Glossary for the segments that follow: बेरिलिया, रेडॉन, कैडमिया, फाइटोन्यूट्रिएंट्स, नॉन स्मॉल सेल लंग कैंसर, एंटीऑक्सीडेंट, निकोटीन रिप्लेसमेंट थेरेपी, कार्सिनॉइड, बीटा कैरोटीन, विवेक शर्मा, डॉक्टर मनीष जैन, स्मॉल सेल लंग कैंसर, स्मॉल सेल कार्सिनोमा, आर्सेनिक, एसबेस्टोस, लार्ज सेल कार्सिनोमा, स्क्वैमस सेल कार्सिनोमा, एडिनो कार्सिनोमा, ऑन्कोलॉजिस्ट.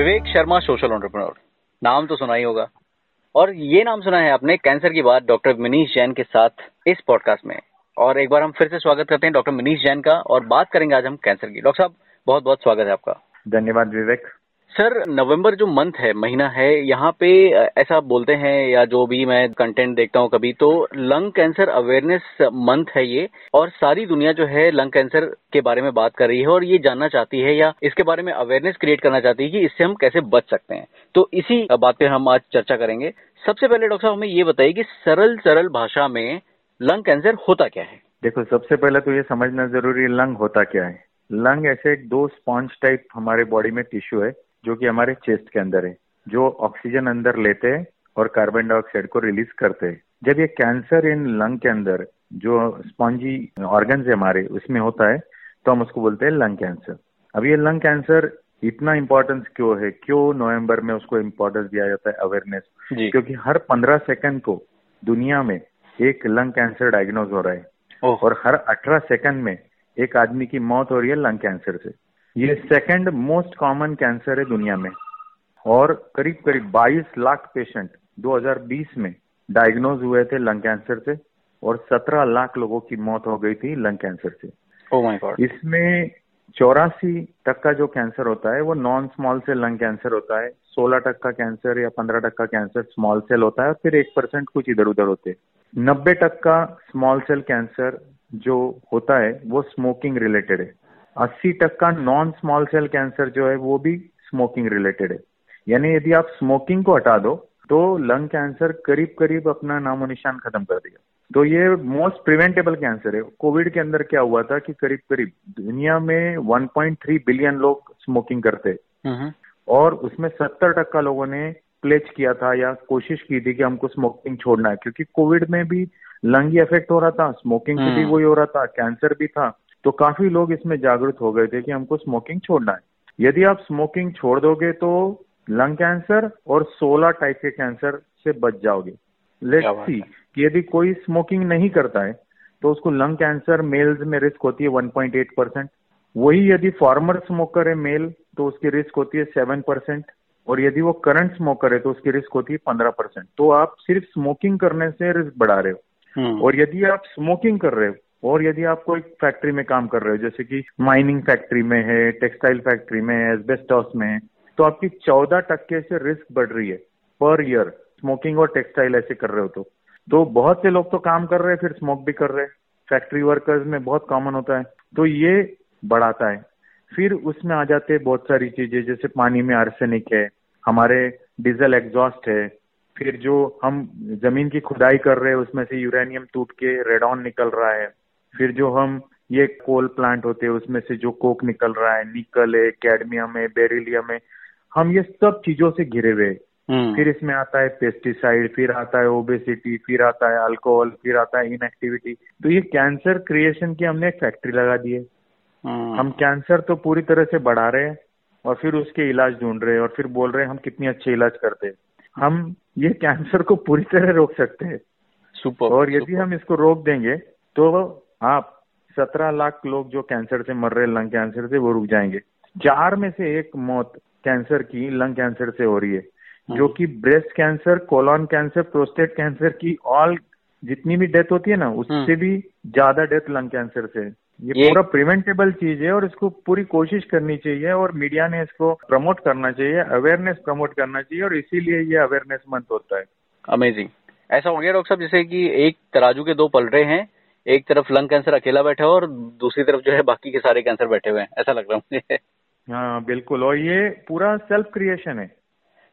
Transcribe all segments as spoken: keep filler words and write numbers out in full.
विवेक शर्मा social entrepreneur, नाम तो सुना ही होगा और ये नाम सुना है आपने कैंसर की बात डॉक्टर मनीष जैन के साथ इस पॉडकास्ट में। और एक बार हम फिर से स्वागत करते हैं डॉक्टर मनीष जैन का और बात करेंगे आज हम कैंसर की। डॉक्टर साहब बहुत बहुत स्वागत है आपका। धन्यवाद विवेक। सर नवंबर जो मंथ है, महीना है, यहाँ पे ऐसा बोलते हैं या जो भी मैं कंटेंट देखता हूँ कभी, तो लंग कैंसर अवेयरनेस मंथ है ये और सारी दुनिया जो है लंग कैंसर के बारे में बात कर रही है और ये जानना चाहती है या इसके बारे में अवेयरनेस क्रिएट करना चाहती है कि इससे हम कैसे बच सकते हैं। तो इसी बात पे हम आज चर्चा करेंगे। सबसे पहले डॉक्टर साहब हमें ये बताइए कि सरल सरल भाषा में लंग कैंसर होता क्या है। देखो सबसे पहले तो ये समझना जरूरी है लंग होता क्या है। लंग ऐसे एक दो स्पॉन्ज टाइप हमारे बॉडी में टिश्यू है जो कि हमारे चेस्ट के अंदर है, जो ऑक्सीजन अंदर लेते हैं और कार्बन डाइऑक्साइड को रिलीज करते हैं। जब ये कैंसर इन लंग के अंदर जो स्पॉन्जी ऑर्गन्स है हमारे उसमें होता है तो हम उसको बोलते हैं लंग कैंसर। अब ये लंग कैंसर इतना इम्पोर्टेंस क्यों है, क्यों नवंबर में उसको इम्पोर्टेंस दिया जाता है अवेयरनेस, क्योंकि हर पंद्रह सेकंड को दुनिया में एक लंग कैंसर डायग्नोज हो रहा है और हर अठारह सेकंड में एक आदमी की मौत हो रही है लंग कैंसर से। ये सेकंड मोस्ट कॉमन कैंसर है दुनिया में और करीब करीब बाईस लाख पेशेंट दो हज़ार बीस में डायग्नोज हुए थे लंग कैंसर से और सत्रह लाख लोगों की मौत हो गई थी लंग कैंसर से। Oh my god. इसमें चौरासी तक का जो कैंसर होता है वो नॉन स्मॉल सेल लंग कैंसर होता है, सोलह टक्का कैंसर या पंद्रह टक्का कैंसर स्मॉल सेल होता है और फिर एक परसेंट कुछ इधर उधर होते हैं। नब्बे टक्का स्मॉल सेल कैंसर जो होता है वो स्मोकिंग रिलेटेड है। अस्सी टक्का नॉन स्मॉल सेल कैंसर जो है वो भी स्मोकिंग रिलेटेड है, यानी यदि आप स्मोकिंग को हटा दो तो लंग कैंसर करीब करीब अपना नामो निशान खत्म कर दिया। तो ये मोस्ट प्रिवेंटेबल कैंसर है। कोविड के अंदर क्या हुआ था कि करीब करीब दुनिया में एक पॉइंट तीन बिलियन लोग स्मोकिंग करते और उसमें सत्तर टक्का लोगों ने प्लेज किया था या कोशिश की थी कि हमको स्मोकिंग छोड़ना है, क्योंकि कोविड में भी लंग ही इफेक्ट हो रहा था, स्मोकिंग से भी वही हो रहा था, कैंसर भी था। तो काफी लोग इसमें जागरूक हो गए थे कि हमको स्मोकिंग छोड़ना है। यदि आप स्मोकिंग छोड़ दोगे तो लंग कैंसर और सोलह टाइप के कैंसर से बच जाओगे। लेट्स सी कि यदि कोई स्मोकिंग नहीं करता है तो उसको लंग कैंसर मेल्स में रिस्क होती है वन पॉइंट एट परसेंट। वही यदि फॉर्मर स्मोकर है मेल तो उसकी रिस्क होती है सेवन परसेंट, और यदि वो करंट स्मोकर है तो उसकी रिस्क होती है पंद्रह परसेंट। तो आप सिर्फ स्मोकिंग करने से रिस्क बढ़ा रहे हो। और यदि आप स्मोकिंग कर रहे हो और यदि आप कोई फैक्ट्री में काम कर रहे हो, जैसे कि माइनिंग फैक्ट्री में है, टेक्सटाइल फैक्ट्री में है, एसबेस्टोस में है, तो आपकी चौदह टक्के से रिस्क बढ़ रही है पर ईयर स्मोकिंग और टेक्सटाइल ऐसे कर रहे हो तो तो बहुत से लोग तो काम कर रहे हैं फिर स्मोक भी कर रहे हैं। फैक्ट्री वर्कर्स में बहुत कॉमन होता है, तो ये बढ़ाता है। फिर उसमें आ जाते हैं बहुत सारी चीजें, जैसे पानी में आर्सेनिक है, हमारे डीजल एग्जॉस्ट है, फिर जो हम जमीन की खुदाई कर रहे हैं उसमें से यूरेनियम टूट के रेडॉन निकल रहा है, फिर जो हम ये कोल प्लांट होते हैं उसमें से जो कोक निकल रहा है, निकल है, कैडमिया में, बेरिलिया में, हम ये सब चीजों से घिरे हुए। फिर इसमें आता है पेस्टिसाइड, फिर आता है ओबेसिटी, फिर आता है अल्कोहल, फिर आता है इनएक्टिविटी। तो ये कैंसर क्रिएशन की हमने फैक्ट्री लगा दी है। हम कैंसर तो पूरी तरह से बढ़ा रहे हैं और फिर उसके इलाज ढूंढ रहे हैं और फिर बोल रहे हैं हम कितने अच्छे इलाज करते हैं। हम ये कैंसर को पूरी तरह रोक सकते हैं। सुपर। और यदि हम इसको रोक देंगे तो आप सत्रह लाख लोग जो कैंसर से मर रहे हैं लंग कैंसर से वो रुक जाएंगे। चार में से एक मौत कैंसर की लंग कैंसर से हो रही है, जो कि breast cancer, colon cancer, prostate cancer की ऑल जितनी भी डेथ होती है ना उससे भी ज्यादा डेथ लंग कैंसर से है। ये, ये पूरा प्रिवेंटेबल चीज है और इसको पूरी कोशिश करनी चाहिए और मीडिया ने इसको प्रमोट करना चाहिए, अवेयरनेस प्रमोट करना चाहिए और इसीलिए ये अवेयरनेस मंथ होता है। अमेजिंग। ऐसा हो गया डॉक्टर साहब जैसे कि एक तराजू के दो पलड़े हैं, एक तरफ लंग कैंसर अकेला बैठा है और दूसरी तरफ जो है बाकी के सारे कैंसर बैठे हुए हैं, ऐसा लग रहा है मुझे। हाँ बिल्कुल, और ये पूरा सेल्फ क्रिएशन है।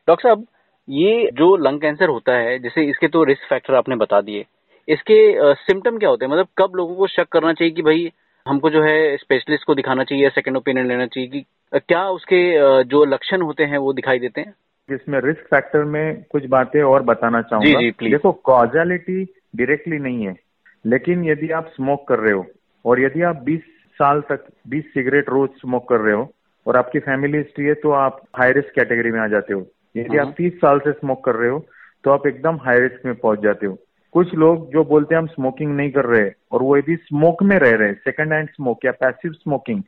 डॉक्टर साहब ये जो लंग कैंसर होता है जैसे इसके तो रिस्क फैक्टर आपने बता दिए, इसके सिम्टम क्या होते हैं, मतलब कब लोगों को शक करना चाहिए कि भाई हमको जो है स्पेशलिस्ट को दिखाना चाहिए, सेकेंड ओपिनियन लेना चाहिए, कि क्या उसके जो लक्षण होते हैं वो दिखाई देते हैं। इसमें रिस्क फैक्टर में कुछ बातें और बताना चाहूंगा। जी, जी, देखो कॉजालिटी डायरेक्टली नहीं है, लेकिन यदि आप स्मोक कर रहे हो और यदि आप बीस साल तक बीस सिगरेट रोज स्मोक कर रहे हो और आपकी फैमिली हिस्ट्री है तो आप हाई रिस्क कैटेगरी में आ जाते हो। यदि आप तीस साल से स्मोक कर रहे हो तो आप एकदम हाई रिस्क में पहुंच जाते हो। कुछ लोग जो बोलते हैं हम स्मोकिंग नहीं कर रहे और वो यदि स्मोक में रह रहे, सेकंड हैंड स्मोक या पैसिव स्मोकिंग,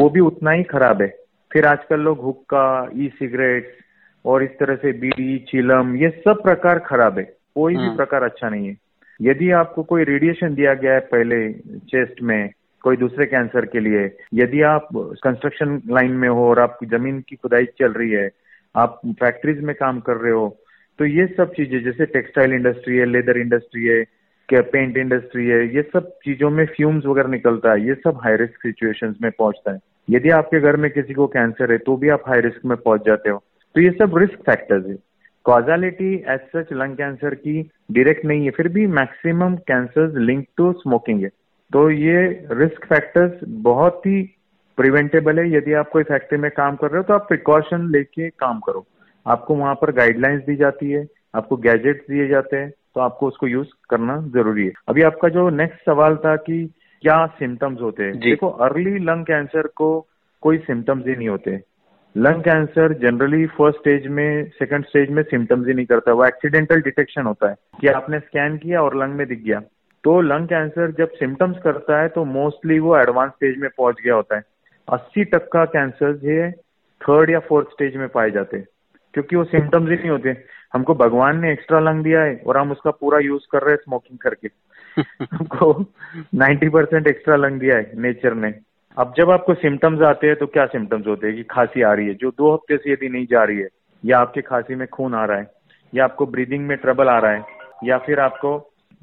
वो भी उतना ही खराब है। फिर आजकल लोग हुक्का, ई सिगरेट और इस तरह से बीड़ी, चिलम, ये सब प्रकार खराब है, कोई भी प्रकार अच्छा नहीं है। यदि आपको कोई रेडिएशन दिया गया है पहले चेस्ट में कोई दूसरे कैंसर के लिए, यदि आप कंस्ट्रक्शन लाइन में हो और आपकी जमीन की खुदाई चल रही है, आप फैक्ट्रीज में काम कर रहे हो, तो ये सब चीजें जैसे टेक्सटाइल इंडस्ट्री है, लेदर इंडस्ट्री है, पेंट इंडस्ट्री है, ये सब चीजों में फ्यूम्स वगैरह निकलता है, ये सब हाई रिस्क सिचुएशंस में पहुंचता है। यदि आपके घर में किसी को कैंसर है तो भी आप हाई रिस्क में पहुंच जाते हो। तो ये सब रिस्क फैक्टर्स है। Causality as such lung cancer की डायरेक्ट नहीं है, फिर भी maximum cancers link to smoking है। तो ये रिस्क फैक्टर्स बहुत ही प्रिवेंटेबल है। यदि आप कोई फैक्ट्री में काम कर रहे हो तो आप प्रिकॉशन लेके काम करो, आपको वहां पर गाइडलाइंस दी जाती है, आपको गैजेट्स दिए जाते हैं, तो आपको उसको यूज करना जरूरी है। अभी आपका जो नेक्स्ट सवाल था कि क्या सिम्टम्स होते हैं, देखो अर्ली लंग कैंसर को कोई सिम्टम्स ही नहीं होते। Lung cancer generally first stage में, सेकंड स्टेज में सिम्टम्स ही नहीं करता, वो एक्सीडेंटल डिटेक्शन होता है कि आपने स्कैन किया और लंग में दिख गया। तो लंग कैंसर जब सिम्टम्स करता है तो मोस्टली वो एडवांस स्टेज में पहुंच गया होता है। अस्सी टक्का कैंसर ये थर्ड या फोर्थ स्टेज में पाए जाते हैं, क्योंकि वो सिम्टम्स ही नहीं होते। हमको भगवान ने एक्स्ट्रा लंग दिया है और हम उसका पूरा यूज कर रहे हैं स्मोकिंग करके। हमको नब्बे परसेंट एक्स्ट्रा लंग दिया है नेचर ने। अब जब आपको सिम्टम्स आते हैं तो क्या सिम्टम्स होते हैं कि खांसी आ रही है जो दो हफ्ते से यदि नहीं जा रही है, या आपके खांसी में खून आ रहा है, या आपको ब्रीदिंग में ट्रबल आ रहा है, या फिर आपको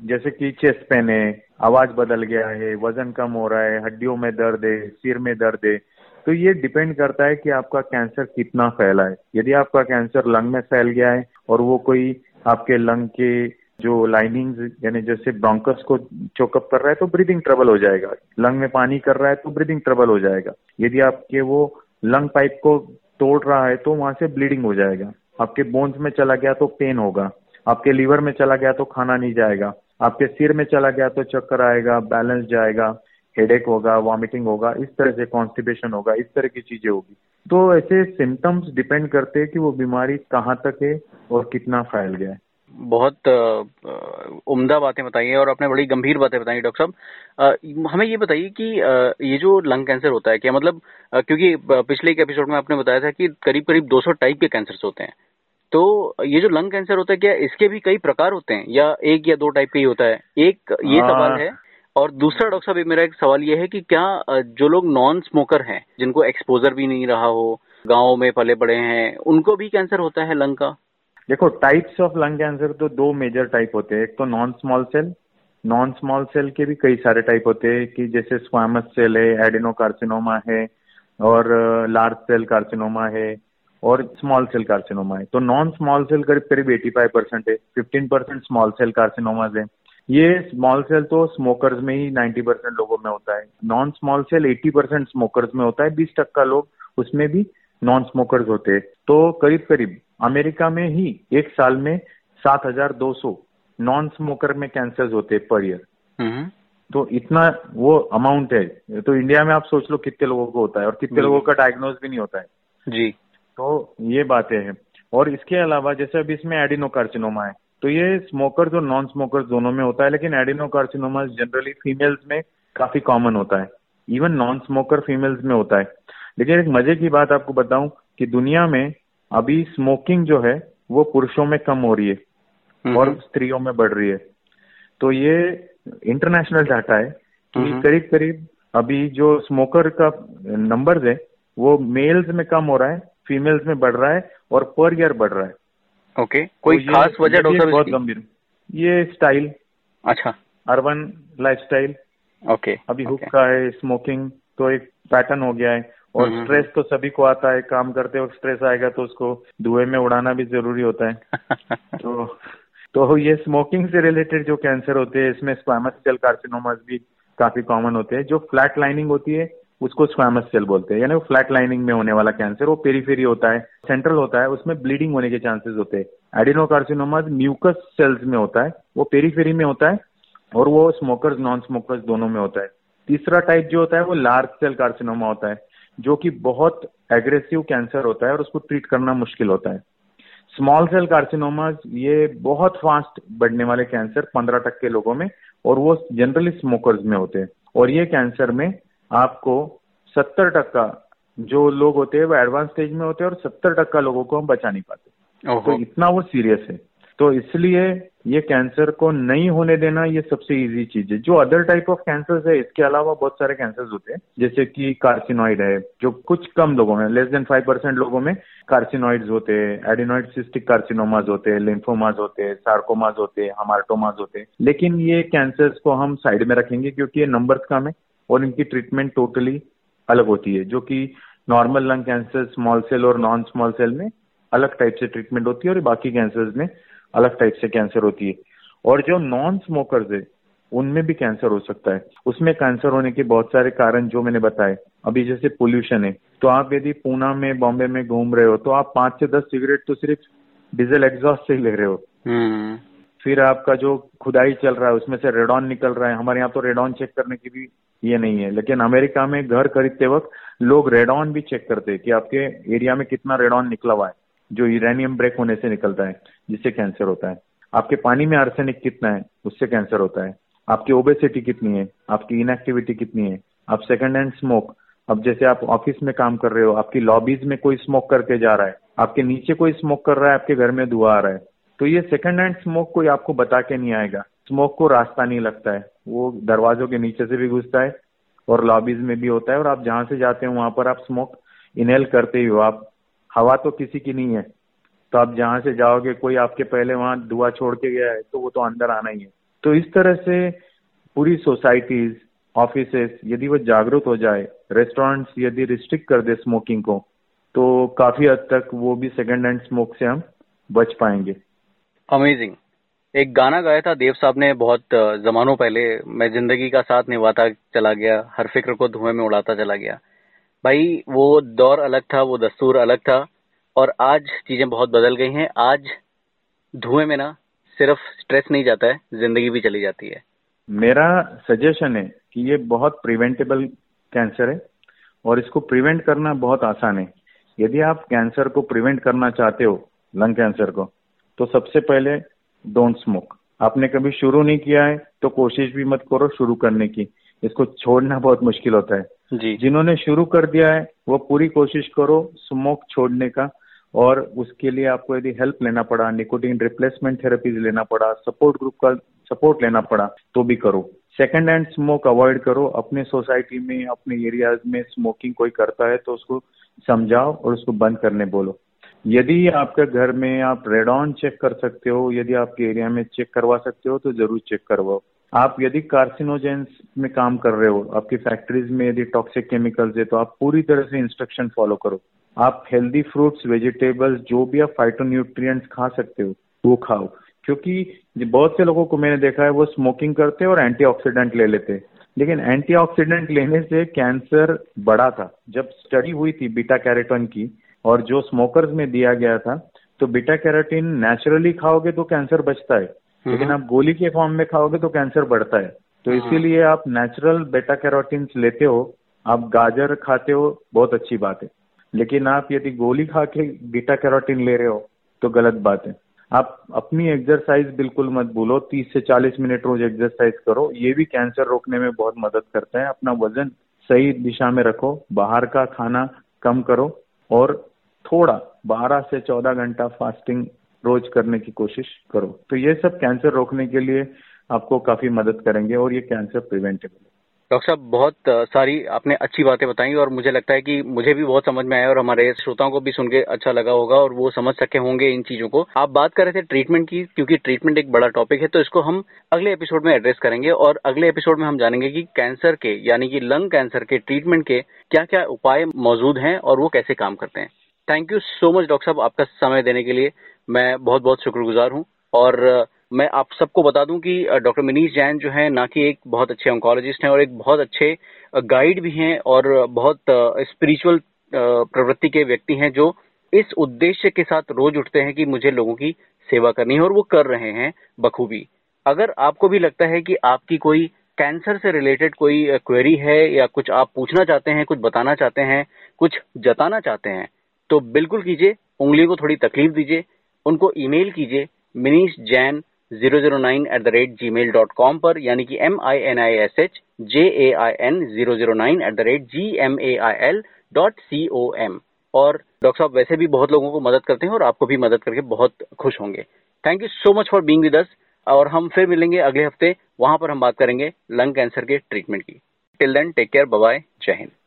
जैसे कि चेस्ट पेन है, आवाज बदल गया है, वजन कम हो रहा है, हड्डियों में दर्द है, सिर में दर्द है। तो ये डिपेंड करता है कि आपका कैंसर कितना फैला है। यदि आपका कैंसर लंग में फैल गया है और वो कोई आपके लंग के जो लाइनिंग्स यानी जैसे ब्रोंकस को चोकअप कर रहा है तो ब्रीदिंग ट्रबल हो जाएगा, लंग में पानी कर रहा है तो ब्रीदिंग ट्रबल हो जाएगा। यदि आपके वो लंग पाइप को तोड़ रहा है तो वहां से ब्लीडिंग हो जाएगा। आपके बोन्स में चला गया तो पेन होगा, आपके लीवर में चला गया तो खाना नहीं जाएगा, आपके सिर में चला गया तो चक्कर आएगा, बैलेंस जाएगा, हेडेक होगा, वॉमिटिंग होगा, इस तरह से कॉन्स्टिपेशन होगा, इस तरह की चीजें होगी। तो ऐसे सिम्टम्स डिपेंड करते हैं कि वो बीमारी कहाँ तक है और कितना फैल गया है। बहुत उम्दा बातें बताई और आपने बड़ी गंभीर बातें बताई डॉक्टर साहब। हमें ये बताइए कि ये जो लंग कैंसर होता है क्या, मतलब क्योंकि पिछले एक एपिसोड में आपने बताया था कि करीब करीब दो सौ टाइप के कैंसर होते हैं, तो ये जो लंग कैंसर होता है क्या इसके भी कई प्रकार होते हैं या एक या दो टाइप के ही होता है? एक ये सवाल है। और दूसरा डॉक्टर साहब मेरा एक सवाल ये है कि क्या जो लोग नॉन स्मोकर हैं, जिनको एक्सपोजर भी नहीं रहा हो, गाँव में पले बड़े हैं, उनको भी कैंसर होता है लंग का? देखो टाइप्स ऑफ लंग कैंसर तो दो मेजर टाइप होते हैं। एक तो non small cell, non small cell के भी कई सारे टाइप होते हैं कि जैसे स्क्वैमस सेल है, एडिनो कार्सिनोमा है और लार्ज सेल कार्सिनोमा है और स्मॉल सेल कार्सिनोमा है। तो नॉन स्मॉल सेल करीब करीब एटी फाइव परसेंट है, fifteen percent small cell carcinomas है। ये स्मॉल सेल तो स्मोकर्स में ही नब्बे परसेंट लोगों में होता है, नॉन स्मॉल सेल अस्सी परसेंट स्मोकर्स में होता है, बीस टक्का लोग उसमें भी नॉन स्मोकर्स होते हैं। तो करीब करीब अमेरिका में ही एक साल में सात हज़ार दो सौ नॉन स्मोकर में कैंसर होते हैं पर ईयर। तो इतना वो अमाउंट है। तो इंडिया में आप सोच लो कितने लोगों को होता है और कितने लोगों का डायग्नोज भी नहीं होता है जी। तो ये बातें हैं। और इसके अलावा जैसे अभी इसमें एडिनो कार्सिनोमा है, तो ये स्मोकर्स और नॉन स्मोकर्स दोनों में होता है, लेकिन एडिनो कार्सिनोमा जनरली फीमेल्स में काफी कॉमन होता है, इवन नॉन स्मोकर फीमेल्स में होता है। लेकिन एक मजे की बात आपको बताऊं कि दुनिया में अभी स्मोकिंग जो है वो पुरुषों में कम हो रही है और स्त्रियों में बढ़ रही है। तो ये इंटरनेशनल डाटा है कि करीब करीब अभी जो स्मोकर का नंबर्स है वो मेल्स में कम हो रहा है, फीमेल्स में बढ़ रहा है और पर ईयर बढ़ रहा है। Okay okay. कोई तो खास वजह डॉक्टर? बहुत गंभीर ये स्टाइल, अच्छा अर्बन लाइफस्टाइल, ओके okay. अभी okay. हुक्का है, स्मोकिंग तो एक पैटर्न हो गया है और स्ट्रेस तो सभी को आता है, काम करते वक्त स्ट्रेस आएगा तो उसको धुएं में उड़ाना भी जरूरी होता है। तो तो ये स्मोकिंग से रिलेटेड जो कैंसर होते हैं इसमें स्क्वैमस सेल कार्सिनोमा भी काफी कॉमन होते हैं। जो फ्लैट लाइनिंग होती है उसको स्क्वैमस सेल बोलते हैं, यानी वो फ्लैट लाइनिंग में होने वाला कैंसर, वो पेरीफेरी होता है, सेंट्रल होता है, उसमें ब्लीडिंग होने के चांसेस होते हैं। एडिनो कार्सिनोमा म्यूकस सेल्स में होता है, वो पेरीफेरी में होता है और वो स्मोकर्स नॉन स्मोकर्स दोनों में होता है। तीसरा टाइप जो होता है वो लार्ज सेल कार्सिनोमा होता है, जो कि बहुत एग्रेसिव कैंसर होता है और उसको ट्रीट करना मुश्किल होता है। स्मॉल सेल कार्सिनोमा ये बहुत फास्ट बढ़ने वाले कैंसर पंद्रह टक्के लोगों में और वो जनरली स्मोकर्स में होते हैं। और ये कैंसर में आपको सत्तर टक्का जो लोग होते हैं वो एडवांस स्टेज में होते हैं और सत्तर टक्का लोगों को हम बचा नहीं पाते, तो इतना वो सीरियस है। तो इसलिए ये कैंसर को नहीं होने देना ये सबसे इजी चीज है। जो अदर टाइप ऑफ कैंसर्स है, इसके अलावा बहुत सारे कैंसर्स होते हैं जैसे कि कार्सिनॉइड है, जो कुछ कम लोगों में, लेस देन फाइव परसेंट लोगों में कार्सिनॉइड्स होते हैं, एडिनॉइड सिस्टिक कार्सिनोमाज होते हैं, लिम्फोमाज होते हैं, सार्कोमाज होते हैं, हमार्टोमाज होते हैं। लेकिन ये कैंसर्स को हम साइड में रखेंगे क्योंकि ये नंबर्स कम है और इनकी ट्रीटमेंट टोटली अलग होती है, जो कि normal lung cancer, small cell और नॉन स्मॉल सेल में अलग टाइप से ट्रीटमेंट होती है और बाकी कैंसर्स में अलग टाइप से कैंसर होती है। और जो नॉन स्मोकर्स है उनमें भी कैंसर हो सकता है। उसमें कैंसर होने के बहुत सारे कारण जो मैंने बताए अभी, जैसे पोल्यूशन है, तो आप यदि पुणे में, बॉम्बे में घूम रहे हो तो आप पांच से दस सिगरेट तो सिर्फ डीजल एग्जॉस्ट से ही ले रहे हो। hmm. फिर आपका जो खुदाई चल रहा है उसमें से रेडॉन निकल रहा है। हमारे यहाँ तो रेडॉन चेक करने की भी ये नहीं है, लेकिन अमेरिका में घर खरीदते वक्त लोग रेडॉन भी चेक करते हैं कि आपके एरिया में कितना रेडॉन निकला हुआ है, जो यूरेनियम ब्रेक होने से निकलता है, जिससे कैंसर होता है। आपके पानी में आर्सेनिक कितना है, उससे कैंसर होता है। आपकी ओबेसिटी कितनी है, आपकी इनएक्टिविटी कितनी है, आप सेकंड हैंड स्मोक, अब जैसे आप ऑफिस में काम कर रहे हो, आपकी लॉबीज में कोई स्मोक करके जा रहा है, आपके नीचे कोई स्मोक कर रहा है, आपके घर में धुआं आ रहा है, तो ये सेकंड हैंड स्मोक कोई आपको बता के नहीं आएगा। स्मोक को रास्ता नहीं लगता है, वो दरवाजों के नीचे से भी घुसता है और लॉबीज में भी होता है, और आप जहां से जाते हो वहां पर आप स्मोक इनहेल करते ही हो। आप हवा तो किसी की नहीं है, तो आप जहां से जाओगे कोई आपके पहले वहां धुआं छोड़ के गया है तो वो तो अंदर आना ही है। तो इस तरह से पूरी सोसाइटीज, ऑफिसेस यदि वो जागरूक हो जाए, रेस्टोरेंट्स यदि रिस्ट्रिक्ट कर दे स्मोकिंग को, तो काफी हद तक वो भी सेकंड हैंड स्मोक से हम बच पाएंगे। अमेजिंग। एक गाना गाया था देव साहब ने बहुत जमानों पहले, मैं जिंदगी का साथ निभाता चला गया, हर फिक्र को धुएं में उड़ाता चला गया। भाई वो दौर अलग था, वो दस्तूर अलग था, और आज चीजें बहुत बदल गई हैं। आज धुएं में ना सिर्फ स्ट्रेस नहीं जाता है, जिंदगी भी चली जाती है। मेरा सजेशन है कि ये बहुत प्रिवेंटेबल कैंसर है और इसको प्रिवेंट करना बहुत आसान है। यदि आप कैंसर को प्रिवेंट करना चाहते हो, लंग कैंसर को, तो सबसे पहले डोंट स्मोक। आपने कभी शुरू नहीं किया है तो कोशिश भी मत करो शुरू करने की, इसको छोड़ना बहुत मुश्किल होता है जी। जिन्होंने शुरू कर दिया है वो पूरी कोशिश करो स्मोक छोड़ने का, और उसके लिए आपको यदि हेल्प लेना पड़ा, निकोटीन रिप्लेसमेंट थेरेपीज लेना पड़ा, सपोर्ट ग्रुप का सपोर्ट लेना पड़ा तो भी करो। सेकंड हैंड स्मोक अवॉइड करो। अपने सोसाइटी में, अपने एरियाज में स्मोकिंग कोई करता है तो उसको समझाओ और उसको बंद करने बोलो। यदि आपके घर में आप रेडॉन चेक कर सकते हो, यदि आपके एरिया में चेक करवा सकते हो तो जरूर चेक करवाओ। आप यदि कार्सिनोजेंस में काम कर रहे हो, आपकी फैक्ट्रीज में यदि टॉक्सिक केमिकल्स है, तो आप पूरी तरह से इंस्ट्रक्शन फॉलो करो। आप हेल्दी फ्रूट्स, वेजिटेबल्स, जो भी आप फाइटोन्यूट्रिएंट्स खा सकते हो वो खाओ, क्योंकि बहुत से लोगों को मैंने देखा है वो स्मोकिंग करते हैं और एंटीऑक्सीडेंट ले लेते हैं। लेकिन एंटीऑक्सीडेंट लेने से कैंसर बढ़ा था। जब स्टडी हुई थी बीटा कैरोटीन की और जो स्मोकर्स में दिया गया था, तो बीटा कैरोटीन नेचुरली खाओगे तो कैंसर बचता है, लेकिन आप गोली के फॉर्म में खाओगे तो कैंसर बढ़ता है। तो इसीलिए आप नेचुरल बेटा कैरोटीन्स लेते हो, आप गाजर खाते हो, बहुत अच्छी बात है, लेकिन आप यदि गोली खा के बीटा कैरोटीन ले रहे हो तो गलत बात है। आप अपनी एक्सरसाइज बिल्कुल मत भूलो, तीस से चालीस मिनट रोज एक्सरसाइज करो, ये भी कैंसर रोकने में बहुत मदद करता है। अपना वजन सही दिशा में रखो, बाहर का खाना कम करो और थोड़ा बारह से चौदह घंटा फास्टिंग रोज करने की कोशिश करो, तो ये सब कैंसर रोकने के लिए आपको काफी मदद करेंगे और ये कैंसर प्रिवेंटेबल है। डॉक्टर साहब बहुत सारी आपने अच्छी बातें बताई और मुझे लगता है कि मुझे भी बहुत समझ में आया और हमारे श्रोताओं को भी सुन के अच्छा लगा होगा और वो समझ सके होंगे इन चीजों को। आप बात कर रहे थे ट्रीटमेंट की, क्योंकि ट्रीटमेंट एक बड़ा टॉपिक है, तो इसको हम अगले एपिसोड में एड्रेस करेंगे और अगले एपिसोड में हम जानेंगे कि कैंसर के यानी कि लंग कैंसर के ट्रीटमेंट के क्या क्या उपाय मौजूद हैं और वो कैसे काम करते हैं। Thank you so much doctor साहब, आपका समय देने के लिए मैं बहुत बहुत शुक्रगुजार हूं। और मैं आप सबको बता दूं कि डॉक्टर मनीष जैन जो है ना कि एक बहुत अच्छे ऑन्कोलॉजिस्ट हैं और एक बहुत अच्छे गाइड भी हैं और बहुत स्पिरिचुअल प्रवृत्ति के व्यक्ति हैं, जो इस उद्देश्य के साथ रोज उठते हैं कि मुझे लोगों की सेवा करनी है, और वो कर रहे हैं बखूबी। अगर आपको भी लगता है कि आपकी कोई कैंसर से रिलेटेड कोई क्वेरी है या कुछ आप पूछना चाहते हैं, कुछ बताना चाहते हैं, कुछ जताना चाहते हैं, तो बिल्कुल कीजिए। उंगली को थोड़ी तकलीफ दीजिए, उनको ईमेल कीजिए Manish Jain zero zero nine at the rate G mail dot com पर, यानी कि M I N I S H J A I N zero zero nine at the rate G M A I L dot C O M. और doctor साहब वैसे भी बहुत लोगों को मदद करते हैं और आपको भी मदद करके बहुत खुश होंगे। Thank you so much for being with us, और हम फिर मिलेंगे अगले हफ्ते, वहां पर हम बात करेंगे लंग कैंसर के ट्रीटमेंट की। Till then take care, bye bye, जय हिंद।